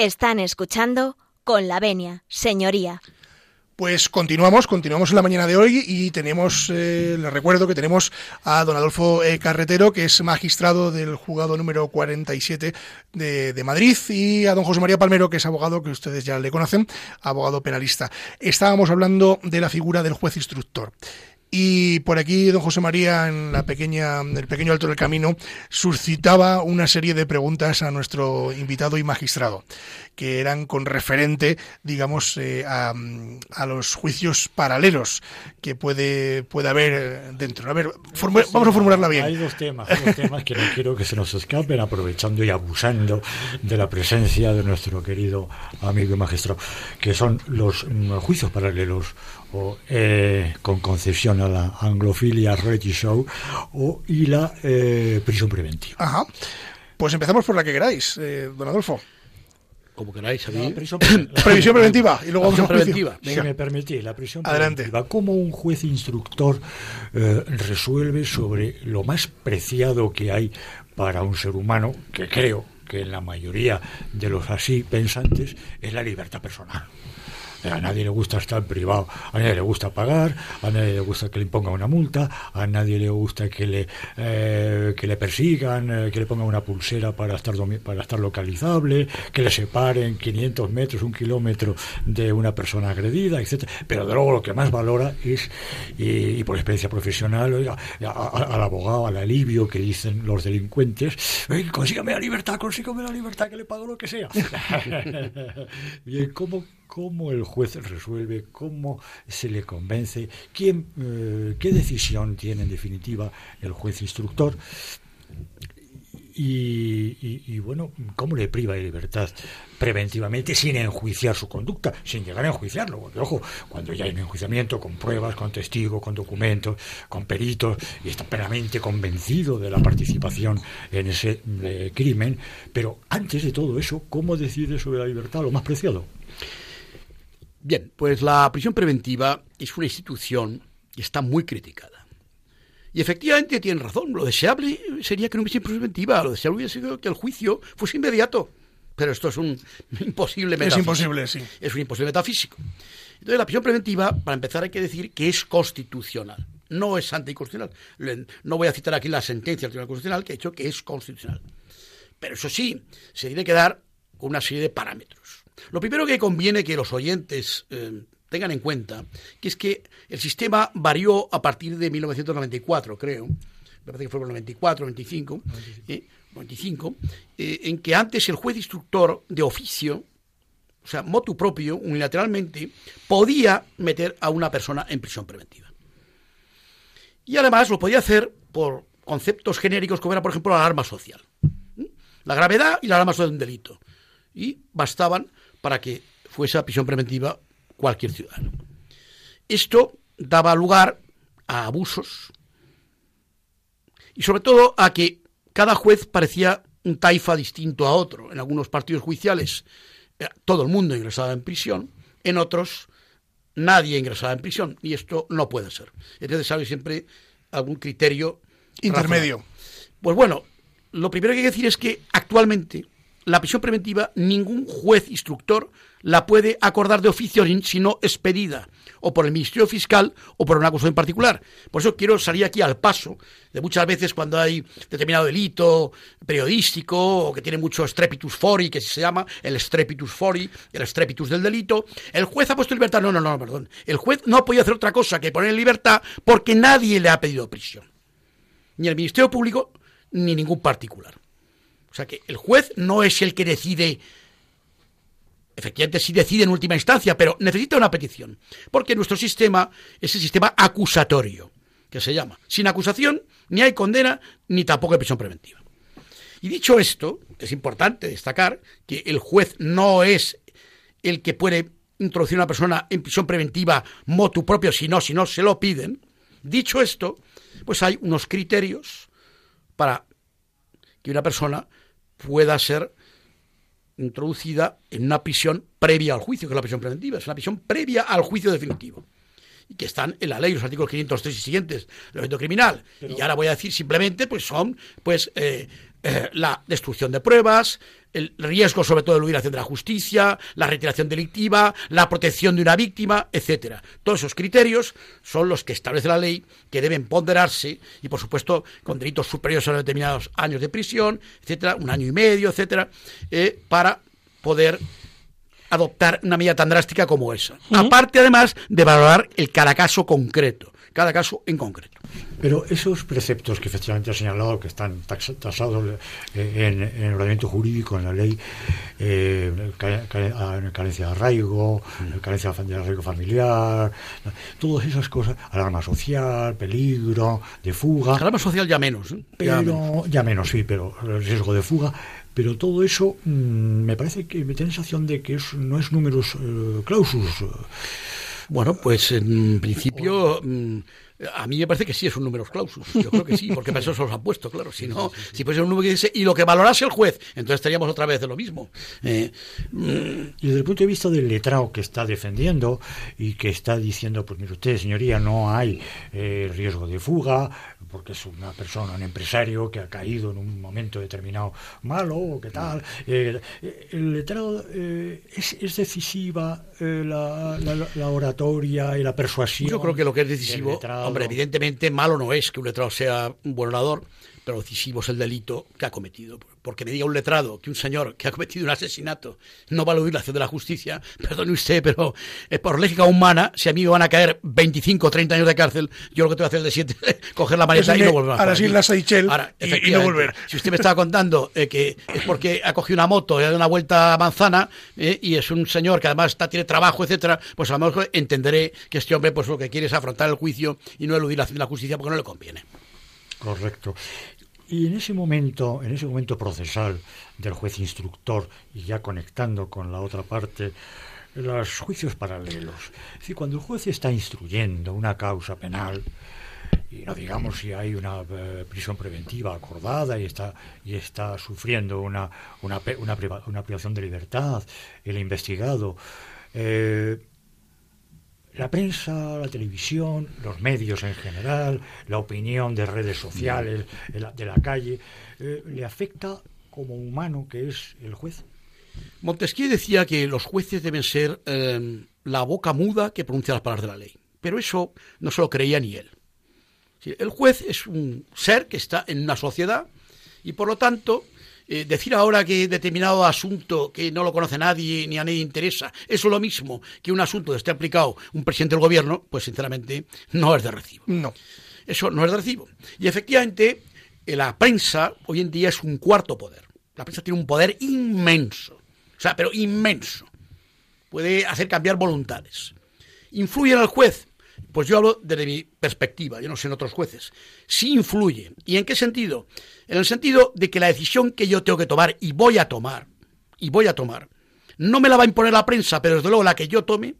Están escuchando Con la Venia, señoría. Pues continuamos, continuamos en la mañana de hoy y tenemos, eh, les recuerdo que tenemos a don Adolfo eh, Carretero, que es magistrado del juzgado número cuarenta y siete de, de Madrid, y a don José María Palmero, que es abogado, que ustedes ya le conocen, abogado penalista. Estábamos hablando de la figura del juez instructor. Y por aquí don José María, en la pequeña, el pequeño alto del camino, suscitaba una serie de preguntas a nuestro invitado y magistrado, que eran con referente, digamos, eh, a, a los juicios paralelos que puede, puede haber dentro. A ver, formu- sí, vamos a formularla bien. Hay dos temas, hay dos temas que no quiero que se nos escapen, aprovechando y abusando de la presencia de nuestro querido amigo y magistrado, que son los juicios paralelos, o eh, con concesión a la anglofilia reality show, o y la eh, prisión preventiva. Ajá. Pues empezamos por la que queráis, eh, don Adolfo. Como queráis, a mí. Prisión, previsión preventiva. Y luego vamos a preventiva. Si me permitís, la prisión Adelante. preventiva. ¿Cómo un juez instructor eh, resuelve sobre lo más preciado que hay para un ser humano, que creo que en la mayoría de los así pensantes es la libertad personal. A nadie le gusta estar privado, a nadie le gusta pagar, a nadie le gusta que le imponga una multa, a nadie le gusta que le eh, que le persigan, eh, que le pongan una pulsera para estar para estar localizable, que le separen quinientos metros, un kilómetro de una persona agredida, etcétera. Pero de luego lo que más valora es, y, y por experiencia profesional, oiga, a, a, al abogado, al alivio que dicen los delincuentes, consígame la libertad, consígame la libertad, que le pago lo que sea. Bien, ¿cómo? ¿Cómo el juez resuelve? ¿Cómo se le convence? ¿Quién, eh, ¿Qué decisión tiene en definitiva el juez instructor? Y, y, y bueno, ¿cómo le priva de libertad preventivamente sin enjuiciar su conducta, sin llegar a enjuiciarlo? Porque, ojo, cuando ya hay un enjuiciamiento con pruebas, con testigos, con documentos, con peritos, y está plenamente convencido de la participación en ese eh, crimen, pero antes de todo eso, ¿cómo decide sobre la libertad, lo más preciado? Bien, pues la prisión preventiva es una institución y está muy criticada. Y efectivamente tienen razón, lo deseable sería que no hubiese prisión preventiva, lo deseable hubiera sido que el juicio fuese inmediato. Pero esto es un imposible metafísico. Es imposible, sí. Es un imposible metafísico. Entonces la prisión preventiva, para empezar, hay que decir que es constitucional, no es anticonstitucional. No voy a citar aquí la sentencia del Tribunal Constitucional que ha dicho que es constitucional. Pero eso sí, se tiene que dar con una serie de parámetros. Lo primero que conviene que los oyentes eh, tengan en cuenta, que es que el sistema varió a partir de mil novecientos noventa y cuatro, creo, me parece que fue por el noventa y cuatro, noventa y cinco, eh, en que antes el juez instructor de oficio, o sea, motu propio, unilateralmente, podía meter a una persona en prisión preventiva. Y además lo podía hacer por conceptos genéricos como era, por ejemplo, la alarma social. ¿Sí? La gravedad y la alarma social de un delito. Y bastaban para que fuese a prisión preventiva cualquier ciudadano. Esto daba lugar a abusos y sobre todo a que cada juez parecía un taifa distinto a otro. En algunos partidos judiciales todo el mundo ingresaba en prisión, en otros nadie ingresaba en prisión, y esto no puede ser. Es necesario siempre algún criterio intermedio. Razonable. Pues bueno, lo primero que hay que decir es que actualmente la prisión preventiva ningún juez instructor la puede acordar de oficio, sino expedida o por el Ministerio Fiscal o por una acusación en particular. Por eso quiero salir aquí al paso de muchas veces cuando hay determinado delito periodístico o que tiene mucho strepitus fori, que se llama el strepitus fori, el strepitus del delito. El juez ha puesto en libertad. No, no, no, perdón. El juez no ha podido hacer otra cosa que poner en libertad porque nadie le ha pedido prisión. Ni el Ministerio Público ni ningún particular. O sea que el juez no es el que decide, efectivamente sí decide en última instancia, pero necesita una petición, porque nuestro sistema es el sistema acusatorio, que se llama. Sin acusación, ni hay condena, ni tampoco hay prisión preventiva. Y dicho esto, es importante destacar que el juez no es el que puede introducir a una persona en prisión preventiva motu proprio, si no, si no se lo piden. Dicho esto, pues hay unos criterios para que una persona pueda ser introducida en una prisión previa al juicio, que es la prisión preventiva, es una prisión previa al juicio definitivo, y que están en la ley, los artículos quinientos tres y siguientes del Código Criminal. Pero... y ahora voy a decir simplemente, pues son, pues, eh, eh, la destrucción de pruebas, el riesgo sobre todo de la humillación de la justicia, la reiteración delictiva, la protección de una víctima, etcétera. Todos esos criterios son los que establece la ley, que deben ponderarse, y por supuesto con delitos superiores a determinados años de prisión, etcétera, un año y medio, etcétera, eh, para poder adoptar una medida tan drástica como esa. ¿Sí? Aparte, además, de valorar el cada caso concreto, cada caso en concreto. Pero esos preceptos que efectivamente ha señalado, que están tax, tasados en, en el ordenamiento jurídico, en la ley, eh, carencia de arraigo, carencia de arraigo familiar, todas esas cosas, alarma social, peligro de fuga... Alarma social ya menos, ¿eh? Pero, ya menos. Ya menos, sí, pero el riesgo de fuga... Pero todo eso mmm, me parece que me da la sensación de que es, no es numerus eh, clausus. Bueno, pues en principio, A mí me parece que sí es un numerus clausus. Yo creo que sí, porque para eso se los han puesto, claro. Si no, si fuese un número que dice y lo que valorase el juez, entonces estaríamos otra vez de lo mismo. Eh, y desde el punto de vista del letrado que está defendiendo y que está diciendo, pues mire usted, señoría, no hay eh, riesgo de fuga, porque es una persona, un empresario que ha caído en un momento determinado malo, o qué tal. Eh, el letrado, eh, ¿es, es decisiva eh, la, la, la oratoria y la persuasión? Yo creo que lo que es decisivo, letrado... hombre, evidentemente malo no es que un letrado sea un buen orador, pero lo decisivo es el delito que ha cometido. Porque me diga un letrado que un señor que ha cometido un asesinato no va a eludir la acción de la justicia, perdone usted, pero eh, por lógica humana, si a mí me van a caer veinticinco o treinta años de cárcel, yo lo que te voy a hacer el de siete es coger la maleta y no volver más. A las Islas Seychelles y, y no volver. Si usted me estaba contando eh, que es porque ha cogido una moto y ha dado una vuelta a manzana eh, y es un señor que además está, tiene trabajo, etcétera, pues a lo mejor entenderé que este hombre pues lo que quiere es afrontar el juicio y no eludir la acción de la justicia porque no le conviene. Correcto. Y en ese momento, en ese momento procesal del juez instructor, y ya conectando con la otra parte, los juicios paralelos. Es decir, cuando el juez está instruyendo una causa penal, y no digamos si hay una eh, prisión preventiva acordada y está, y está sufriendo una, una, una, priva, una privación de libertad, el investigado... Eh, La prensa, la televisión, los medios en general, la opinión de redes sociales, de la, de la calle, eh, ¿le afecta como humano que es el juez? Montesquieu decía que los jueces deben ser eh, la boca muda que pronuncia las palabras de la ley. Pero eso no se lo creía ni él. El juez es un ser que está en una sociedad y por lo tanto... Eh, decir ahora que determinado asunto que no lo conoce nadie ni a nadie interesa, eso es lo mismo que un asunto que esté aplicado un presidente del gobierno, pues sinceramente no es de recibo. No. Eso no es de recibo. Y efectivamente eh, la prensa hoy en día es un cuarto poder. La prensa tiene un poder inmenso. O sea, pero inmenso. Puede hacer cambiar voluntades. Influye en el juez. Pues yo hablo desde mi perspectiva, yo no sé en otros jueces. Sí influye. ¿Y en qué sentido? En el sentido de que la decisión que yo tengo que tomar y voy a tomar, y voy a tomar, no me la va a imponer la prensa, pero desde luego la que yo tome,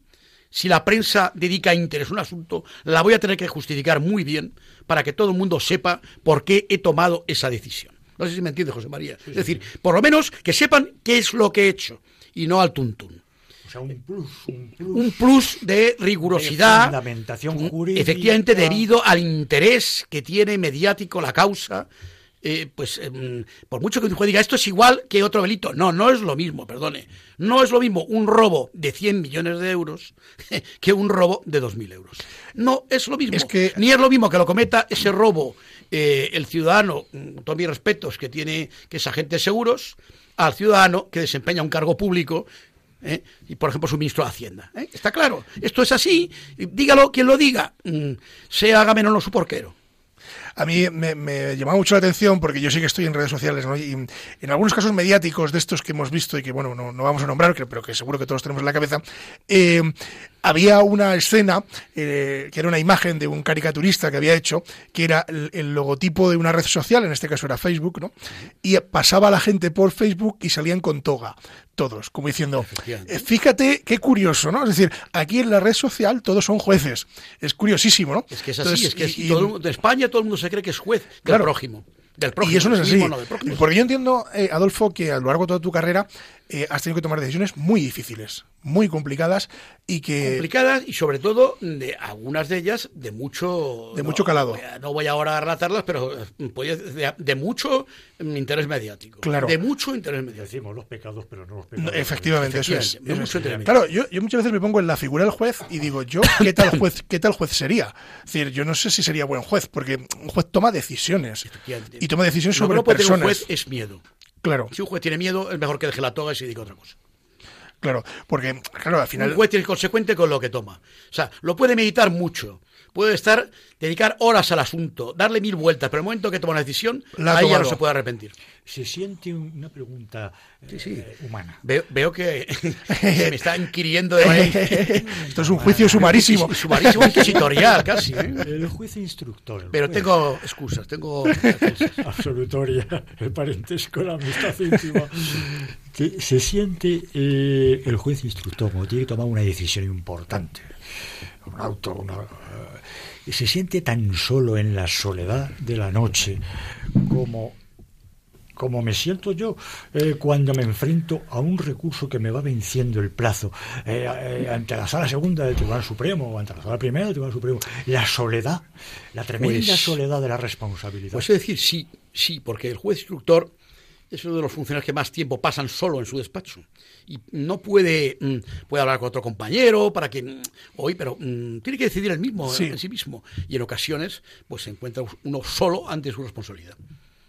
si la prensa dedica interés a un asunto, la voy a tener que justificar muy bien para que todo el mundo sepa por qué he tomado esa decisión. No sé si me entiende, José María. Sí, es decir, sí. Por lo menos que sepan qué es lo que he hecho y no al tuntún. O sea, un plus, un plus, un plus de rigurosidad, de fundamentación jurídica, efectivamente debido al interés que tiene mediático la causa. Eh, pues eh, por mucho que un juez diga esto es igual que otro delito, no, no es lo mismo, perdone, no es lo mismo un robo de cien millones de euros que un robo de dos mil euros, no es lo mismo, es que... ni es lo mismo que lo cometa ese robo eh, el ciudadano, con todos mis respetos, que tiene que es agente de seguros, al ciudadano que desempeña un cargo público. ¿Eh? Y por ejemplo su ministro de Hacienda, ¿eh? Está claro, esto es así, dígalo quien lo diga, mm, sea Agamenón o su porquero. A mí me, me llamaba mucho la atención porque yo sí que estoy en redes sociales, ¿no? Y en algunos casos mediáticos de estos que hemos visto y que bueno, no, no vamos a nombrar, pero que seguro que todos tenemos en la cabeza, eh, había una escena eh, que era una imagen de un caricaturista que había hecho, que era el, el logotipo de una red social, en este caso era Facebook, ¿no? Y pasaba la gente por Facebook y salían con toga, todos, como diciendo, eh, fíjate qué curioso, ¿no? Es decir, aquí en la red social todos son jueces, es curiosísimo, ¿no? Es que es así, entonces, es que es, y, todo el mundo, de España todo el mundo se cree que es juez del claro, prójimo. Del prójimo, y eso no es así. Mismo, no, porque yo entiendo, eh, Adolfo, que a lo largo de toda tu carrera eh, has tenido que tomar decisiones muy difíciles, muy complicadas y que... Complicadas y sobre todo de algunas de ellas de mucho... De no, mucho calado. No voy ahora a relatarlas, pero de, de mucho interés mediático. Claro. De mucho interés mediático. Decimos los pecados, pero no los pecados. No, efectivamente, los pecados. Efectivamente, eso es. Eso es. Claro, yo, yo muchas veces me pongo en la figura del juez y digo, yo, ¿qué tal juez, qué tal juez sería? Es decir, yo no sé si sería buen juez, porque un juez toma decisiones. Y toma decisiones sobre personas. Lo que no puede tener un juez es miedo. Claro. Si un juez tiene miedo, es mejor que deje la toga y se dedique a otra cosa. Claro, porque claro, al final... Un juez es consecuente con lo que toma. O sea, lo puede meditar mucho. Puede estar, dedicar horas al asunto, darle mil vueltas, pero en el momento que toma una decisión, ahí ya no se puede arrepentir. se siente una pregunta sí, sí. Eh, humana. Veo, veo que se me está inquiriendo de manera... Esto es un juicio sumarísimo. Sumarísimo inquisitorial, casi. ¿eh? El juicio instructor. Pero juez. tengo excusas, tengo... excusas. Absolutoria, el parentesco, la amistad íntima. Que se siente eh, el juez instructor cuando tiene que tomar una decisión importante. Un auto, una... Se siente tan solo en la soledad de la noche como, como me siento yo eh, cuando me enfrento a un recurso que me va venciendo el plazo eh, eh, ante la sala segunda del Tribunal Supremo o ante la sala primera del Tribunal Supremo. La soledad, la tremenda pues, soledad de la responsabilidad. Pues es decir, sí, sí, porque el juez instructor es uno de los funcionarios que más tiempo pasan solo en su despacho. Y no puede, puede hablar con otro compañero para que hoy, pero tiene que decidir él mismo, sí. en sí mismo. Y en ocasiones, pues se encuentra uno solo ante su responsabilidad.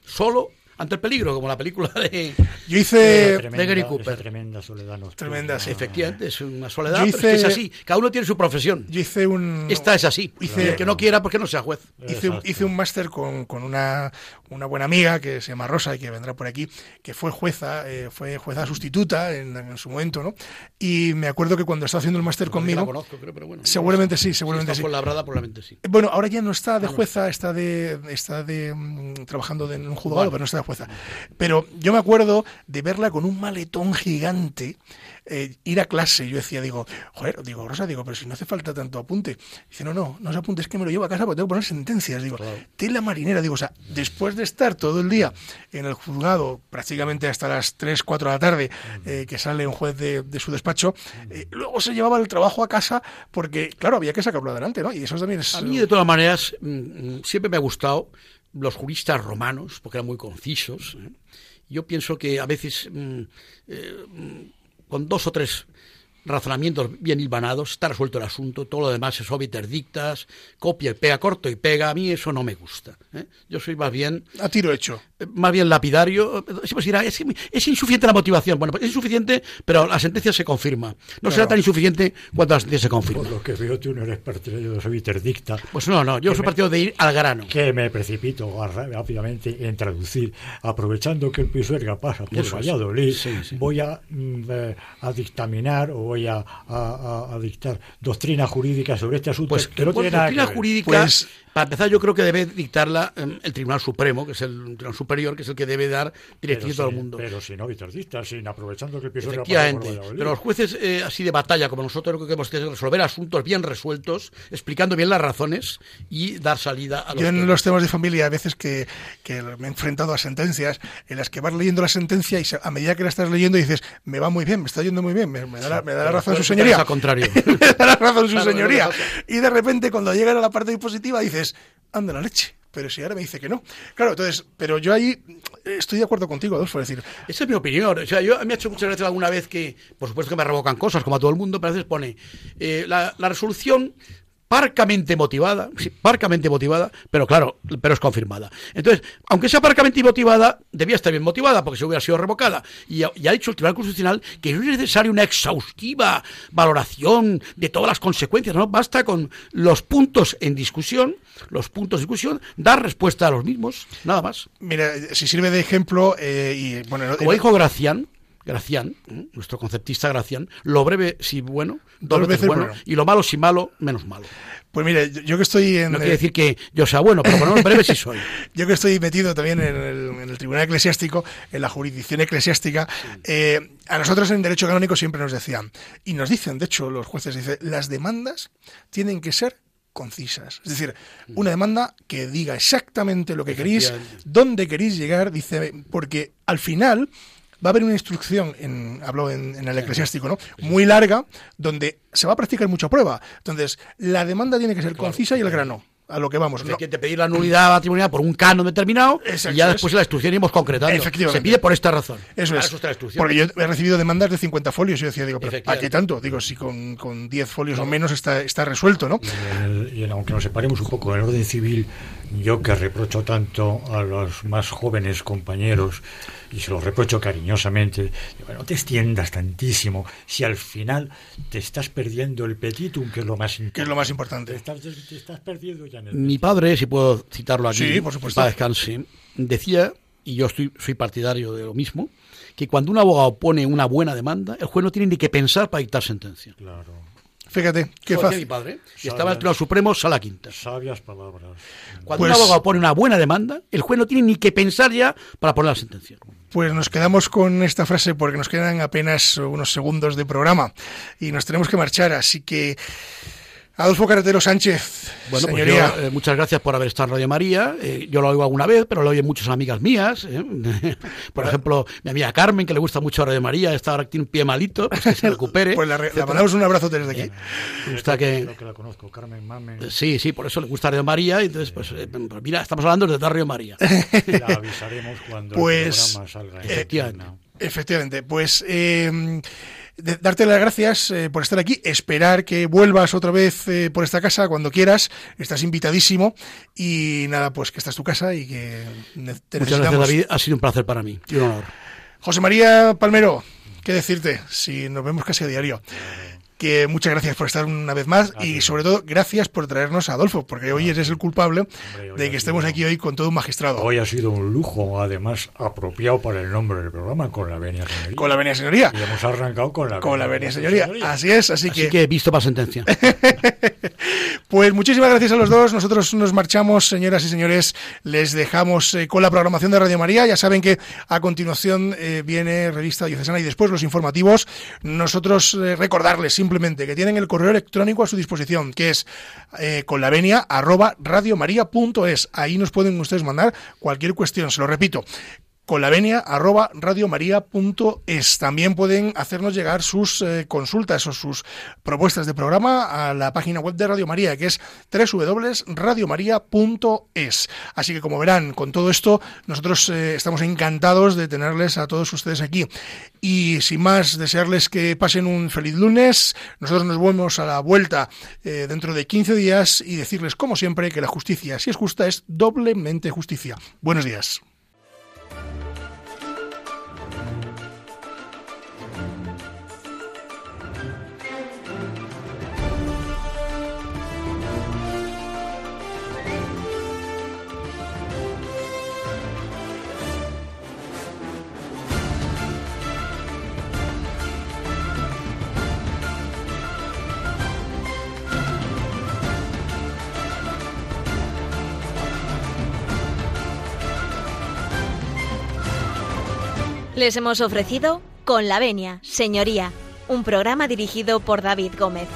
Solo ante el peligro, como la película de, Yo hice, de, tremenda, de Gary Cooper. Tremenda soledad. Tremenda, sí. Efectivamente, es una soledad, hice, pero es, que es así. Cada uno tiene su profesión. Yo hice un... Esta es así. Hice, el que no quiera, porque no sea juez. Hice, hice un máster con, con una, una buena amiga que se llama Rosa y que vendrá por aquí, que fue jueza, eh, fue jueza sustituta en, en su momento, ¿no? Y me acuerdo que cuando estaba haciendo el máster bueno, conmigo... La conozco, creo, pero bueno. Seguramente sí, seguramente sí. Labrada, probablemente sí. Bueno, ahora ya no está de jueza, está de está de um, trabajando en un juzgado, bueno. pero no está de jueza. Pero yo me acuerdo de verla con un maletón gigante eh, ir a clase. Yo decía, digo, joder, digo, Rosa, digo, pero si no hace falta tanto apunte. Dice, no, no, no se apunte, es que me lo llevo a casa porque tengo que poner sentencias. Digo, claro. Tela marinera. Digo, o sea, después de estar todo el día en el juzgado, prácticamente hasta las tres, cuatro de la tarde, eh, que sale un juez de, de su despacho, eh, luego se llevaba el trabajo a casa porque, claro, había que sacarlo adelante, ¿no? Y eso también es... A mí, de todas maneras, siempre me ha gustado los juristas romanos, porque eran muy concisos. Yo pienso que a veces mmm, eh, con dos o tres razonamientos bien hilvanados está resuelto el asunto, todo lo demás es obiter dictas, copia y pega, corto y pega. A mí eso no me gusta, ¿eh? Yo soy más bien... A tiro hecho. Más bien lapidario. Pues dirá, es, es insuficiente la motivación. Bueno, pues es insuficiente, pero la sentencia se confirma. No claro. será tan insuficiente cuando la sentencia se confirma. Por lo que veo, tú no eres partidario de los obiter dicta. Pues no, no, yo soy me, partidario de ir al grano. Que me precipito rápidamente en traducir. Aprovechando que el Pisuerga pasa por eso Valladolid, sí, sí. voy a, a dictaminar o voy a, a, a dictar doctrina jurídica sobre este asunto. Pues que no tiene nada que ver. Doctrina jurídica, pues, para empezar, yo creo que debe dictarla el Tribunal Supremo, que es el Tribunal Superior, que es el que debe dar directriz al mundo. Pero sin obiterdistas, sin aprovechando que el piso de la Efectivamente, pero los jueces eh, así de batalla como nosotros, lo que hemos que resolver asuntos bien resueltos, explicando bien las razones y dar salida a los... Yo en temas. los temas de familia, a veces que, que me he enfrentado a sentencias en las que vas leyendo la sentencia y a medida que la estás leyendo dices, me va muy bien, me está yendo muy bien, me, me da la... Me da la razón su señoría. Al contrario. Me da la razón su claro, señoría. No, no, no, no. Y de repente, cuando llegan a la parte dispositiva, dices, anda la leche. Pero si ahora me dice que no. Claro, entonces, pero yo ahí estoy de acuerdo contigo, Adolfo, es decir... Esa es mi opinión. O sea, yo me ha hecho muchas veces alguna vez que, por supuesto que me revocan cosas, como a todo el mundo, pero a veces pone eh, la, la resolución... parcamente motivada, sí, parcamente motivada, pero claro, pero es confirmada. Entonces, aunque sea parcamente motivada, debía estar bien motivada, porque si hubiera sido revocada. Y ha dicho el Tribunal Constitucional que no es necesaria una exhaustiva valoración de todas las consecuencias, ¿no? Basta con los puntos en discusión, los puntos en discusión, dar respuesta a los mismos, nada más. Mira, si sirve de ejemplo, eh, y bueno, como dijo Gracián, Gracián, nuestro conceptista Gracián, lo breve si bueno, dos, dos veces bueno, bueno, y lo malo si malo, menos malo. Pues mire, yo que estoy en... No quiere decir que yo sea bueno, pero por lo menos breve sí soy. Yo que estoy metido también en el, en el Tribunal Eclesiástico, en la jurisdicción eclesiástica, sí. eh, a nosotros en Derecho Canónico siempre nos decían, y nos dicen, de hecho los jueces dicen, las demandas tienen que ser concisas. Es decir, una demanda que diga exactamente lo que queréis, dónde queréis llegar, dice, porque al final... va a haber una instrucción, en, habló en, en el eclesiástico, ¿no? Muy larga, donde se va a practicar mucha prueba. Entonces, la demanda tiene que ser claro, concisa y el grano, a lo que vamos. Hay no. que pedir la nulidad matrimonial por un canon determinado Exacto, y ya después es. la instrucción iremos concretando. Efectivamente. Se pide por esta razón. Eso es. Porque yo he recibido demandas de cincuenta folios y yo decía, digo, pero ¿para qué tanto? Digo, si con, con diez folios no. o menos está, está resuelto, ¿no? Y, el, y el, aunque nos separemos un poco del orden civil, yo que reprocho tanto a los más jóvenes compañeros, y se los reprocho cariñosamente, bueno, no te extiendas tantísimo si al final te estás perdiendo el petitum, que es lo más importante. Que es lo más importante. Te estás, te estás perdiendo ya en el... Mi padre, si puedo citarlo aquí, sí, por supuesto, para descanse, decía, y yo estoy, soy partidario de lo mismo, que cuando un abogado pone una buena demanda, el juez no tiene ni que pensar para dictar sentencia. Claro. Fíjate, qué fácil. Mi padre, y estaba en el Tribunal Supremo, sala quinta. Sabias palabras. Cuando pues, un abogado pone una buena demanda, el juez no tiene ni que pensar ya para poner la sentencia. Pues nos quedamos con esta frase porque nos quedan apenas unos segundos de programa y nos tenemos que marchar, así que... Adolfo Carretero Sánchez, bueno, señoría. Pues yo, eh, muchas gracias por haber estado en Radio María. Eh, yo lo oigo alguna vez, pero lo oyen muchas amigas mías. ¿eh? Por ejemplo, mi amiga Carmen, que le gusta mucho Radio María, está ahora que tiene un pie malito, pues que se recupere. Pues la, la mandamos un abrazo desde aquí. Eh, gusta que, creo que la conozco, Carmen Mame. Sí, sí, por eso le gusta Radio María. Entonces, pues, eh, pues mira, estamos hablando de Radio María. La avisaremos cuando pues, el programa salga. Efectivamente. Efectivamente, pues... Eh, darte las gracias eh, por estar aquí, esperar que vuelvas otra vez eh, por esta casa cuando quieras, estás invitadísimo y nada, pues que esta es tu casa y que te necesitamos. Muchas gracias, David, ha sido un placer para mí y un honor. José María Palmero, qué decirte, si nos vemos casi a diario. Que muchas gracias por estar una vez más gracias. Y sobre todo gracias por traernos a Adolfo, porque hoy eres el culpable Hombre, de que estemos aquí hoy con todo un magistrado. Hoy ha sido un lujo, además apropiado para el nombre del programa, con la venia señoría. Con la venia señoría. Y hemos arrancado con la, con la venia señoría. señoría. Así es, así, así que... que visto para sentencia. Pues muchísimas gracias a los dos. Nosotros nos marchamos, señoras y señores. Les dejamos eh, con la programación de Radio María. Ya saben que a continuación eh, viene Revista Diocesana y después los informativos. Nosotros eh, recordarles simplemente Simplemente que tienen el correo electrónico a su disposición, que es eh, conlavenia arroba radiomaria punto es. Ahí nos pueden ustedes mandar cualquier cuestión, se lo repito. conlavenia arroba radiomaria punto es. También pueden hacernos llegar sus eh, consultas o sus propuestas de programa a la página web de Radio María, que es doble u doble u doble u punto radiomaria punto es. Así que, como verán, con todo esto, nosotros eh, estamos encantados de tenerles a todos ustedes aquí. Y sin más, desearles que pasen un feliz lunes. Nosotros nos volvemos a la vuelta eh, dentro de quince días y decirles, como siempre, que la justicia, si es justa, es doblemente justicia. Buenos días. Les hemos ofrecido Con la Venia, Señoría, un programa dirigido por David Gómez.